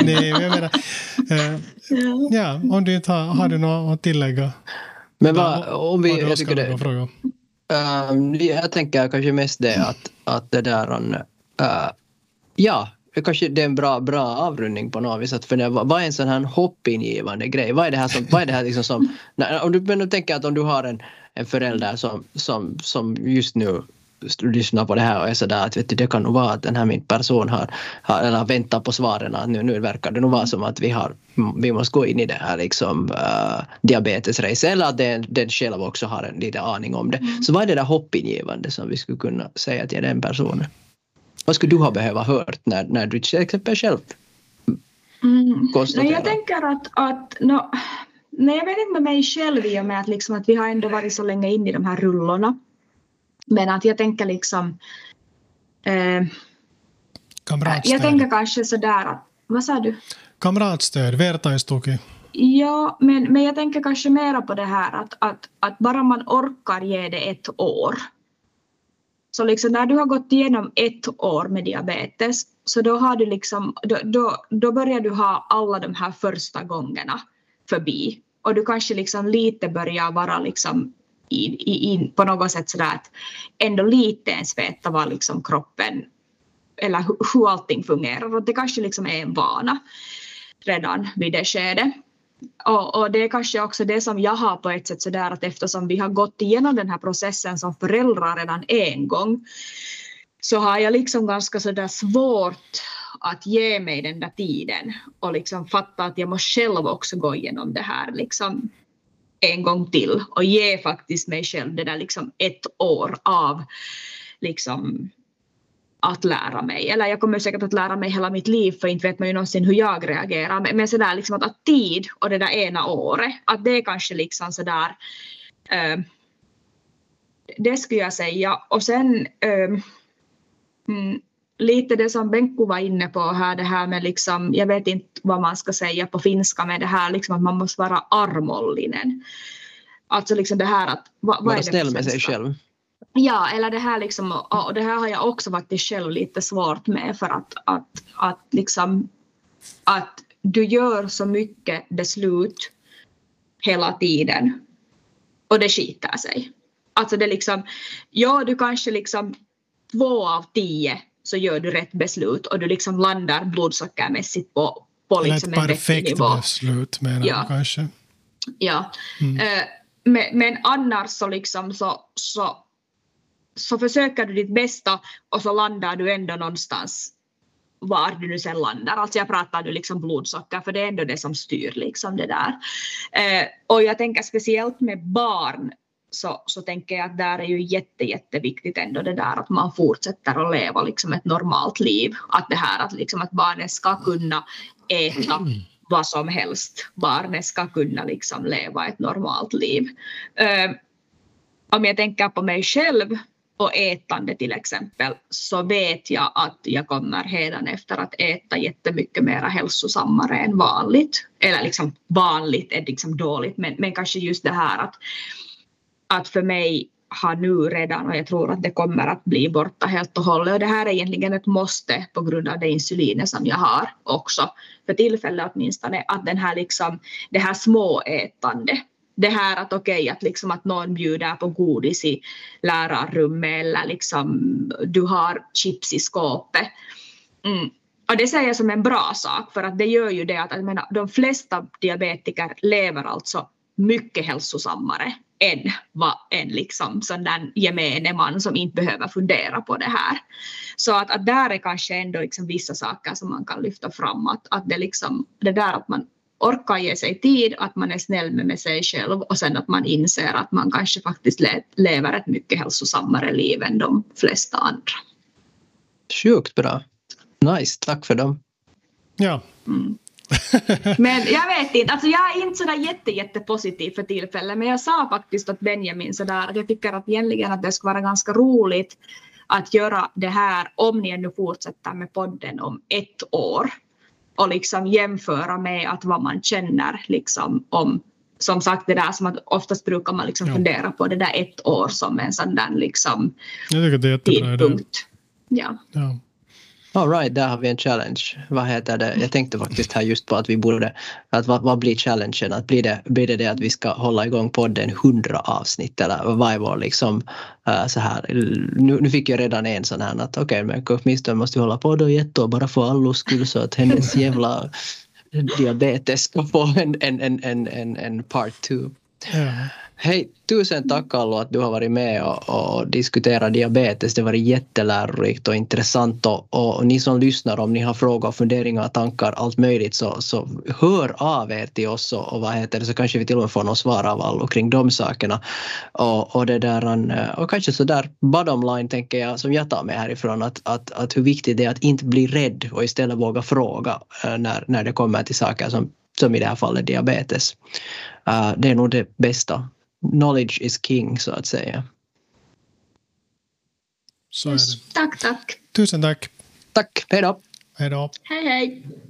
Nej, jag menar, ja, om du inte har du något att tillägga. Men om vi, jag tycker det. Jag tänker kanske mest det att det där ja, kanske det är en bra avrundning på något vis, att för det, vad är en sån här hoppingivande grej? Vad är det här liksom som när, om du tänker att om du har en förälder som just nu lyssnar på det här och är sådär att vet du, det kan nog vara att den här min person har eller väntar på svaren, att nu verkar det nog vara som att vi måste gå in i det här liksom diabetesrace, eller att den själv också har en liten aning om det. Så vad är det där hoppingivande som vi skulle kunna säga till den personen? Vad skulle du ha behövt hört när du till exempel själv Jag tänker att jag vet inte med mig själv i och med att, liksom, att vi har ändå varit så länge in i de här rullorna. Men att jag tänker liksom jag tänker kanske sådär att, vad sa du? Kamratstöd, vertaistuki. Ja, men jag tänker kanske mera på det här att bara man orkar ge det ett år. Så liksom när du har gått igenom ett år med diabetes så då har du liksom då börjar du ha alla de här första gångerna förbi och du kanske liksom lite börjar vara liksom in på något sätt sådär att ändå lite ens veta vad liksom kroppen eller hur allting fungerar och det kanske liksom är en vana redan vid det skedet. Och det är kanske också det som jag har på ett sätt sådär att eftersom vi har gått igenom den här processen som föräldrar redan en gång så har jag liksom ganska sådär svårt att ge mig den där tiden och liksom fatta att jag måste själv också gå igenom det här liksom en gång till och ge faktiskt mig själv det där liksom ett år av liksom att lära mig. Eller jag kommer säkert att lära mig hela mitt liv för inte vet man ju någonsin hur jag reagerar. Men sådär liksom att tid och det där ena året, att det är kanske liksom sådär det skulle jag säga. Och sen lite det som Benko var inne på här, det här med liksom, jag vet inte vad man ska säga på finska med det här liksom att man måste vara armollinen. Alltså liksom det här att vad är det snäll med sig själv. Ja, eller det här liksom, och det här har jag också varit själv lite svårt med för att liksom att du gör så mycket beslut hela tiden och det skitar sig. Alltså det liksom, ja du kanske liksom 2 av 10 så gör du rätt beslut och du liksom landar blodsockermässigt på liksom en vettig nivå. Perfekt beslut menar ja. Du kanske. Ja, men annars så liksom så försöker du ditt bästa och så landar du ändå någonstans var du nu sen landar. Alltså jag pratar ju liksom blodsocker för det är ändå det som styr liksom det där. Och jag tänker speciellt med barn så tänker jag att där är ju jätteviktigt ändå det där att man fortsätter att leva liksom ett normalt liv. Att det här att, liksom, att barnen ska kunna äta vad som helst. Barnen ska kunna liksom leva ett normalt liv. Om jag tänker på mig själv och ätande till exempel så vet jag att jag kommer hädanefter att äta jättemycket mer hälsosammare än vanligt. Eller liksom vanligt är liksom dåligt men kanske just det här att för mig har nu redan och jag tror att det kommer att bli borta helt och hållet. Och det här är egentligen ett måste på grund av det insuliner som jag har också för tillfället åtminstone att den här liksom, det här småätande. Det här att okej, att, liksom att någon bjuder på godis i lärarrummet eller liksom, du har chips i skåpet. Och det säger jag som en bra sak för att det gör ju det att jag menar, de flesta diabetiker lever alltså mycket hälsosammare än vad en liksom, sån där gemene man som inte behöver fundera på det här. Så att där är kanske ändå liksom vissa saker som man kan lyfta fram. Att det, liksom, det där att man orkar ge sig tid, att man är snäll med sig själv och sen att man inser att man kanske faktiskt lever ett mycket hälsosammare liv än de flesta andra. Sjukt bra. Nice, tack för dem. Ja. Men jag vet inte, alltså jag är inte sådär jättepositiv för tillfället men jag sa faktiskt att Benjamin sådär att jag tycker att egentligen att det skulle vara ganska roligt att göra det här om ni ännu fortsätter med podden om ett år. Och liksom jämföra med att vad man känner liksom om, som sagt det där som att oftast brukar man liksom fundera på det där ett år som en sån där liksom jag tycker det är jättebra tidpunkt. Ja. All right, där har vi en challenge. Vad heter det? Jag tänkte faktiskt här just på att vi borde, att vad blir challengen? Att blir det att vi ska hålla igång podden 100 avsnitt eller vad var liksom så här. Nu fick jag redan en sån här att men åtminstone måste vi hålla podden i ett år bara för allos skull så att hennes jävla diabetes ska få en part 2. Hej, tusen tack Allo att du har varit med och diskuterat diabetes. Det var jättelärorikt och intressant. Och ni som lyssnar, om ni har frågor, funderingar, tankar, allt möjligt, så hör av er till oss och så kanske vi till och med får någon svar av Allo kring de sakerna. Och det där, och kanske så där bottom line tänker jag som jag tar med härifrån, att hur viktigt det är att inte bli rädd och istället våga fråga när det kommer till saker som i det här fallet diabetes. Det är nog det bästa. Knowledge is king, så att säga. Så är det. Tack. Tusen tack. Tack. Hej då. Hej då. Hej.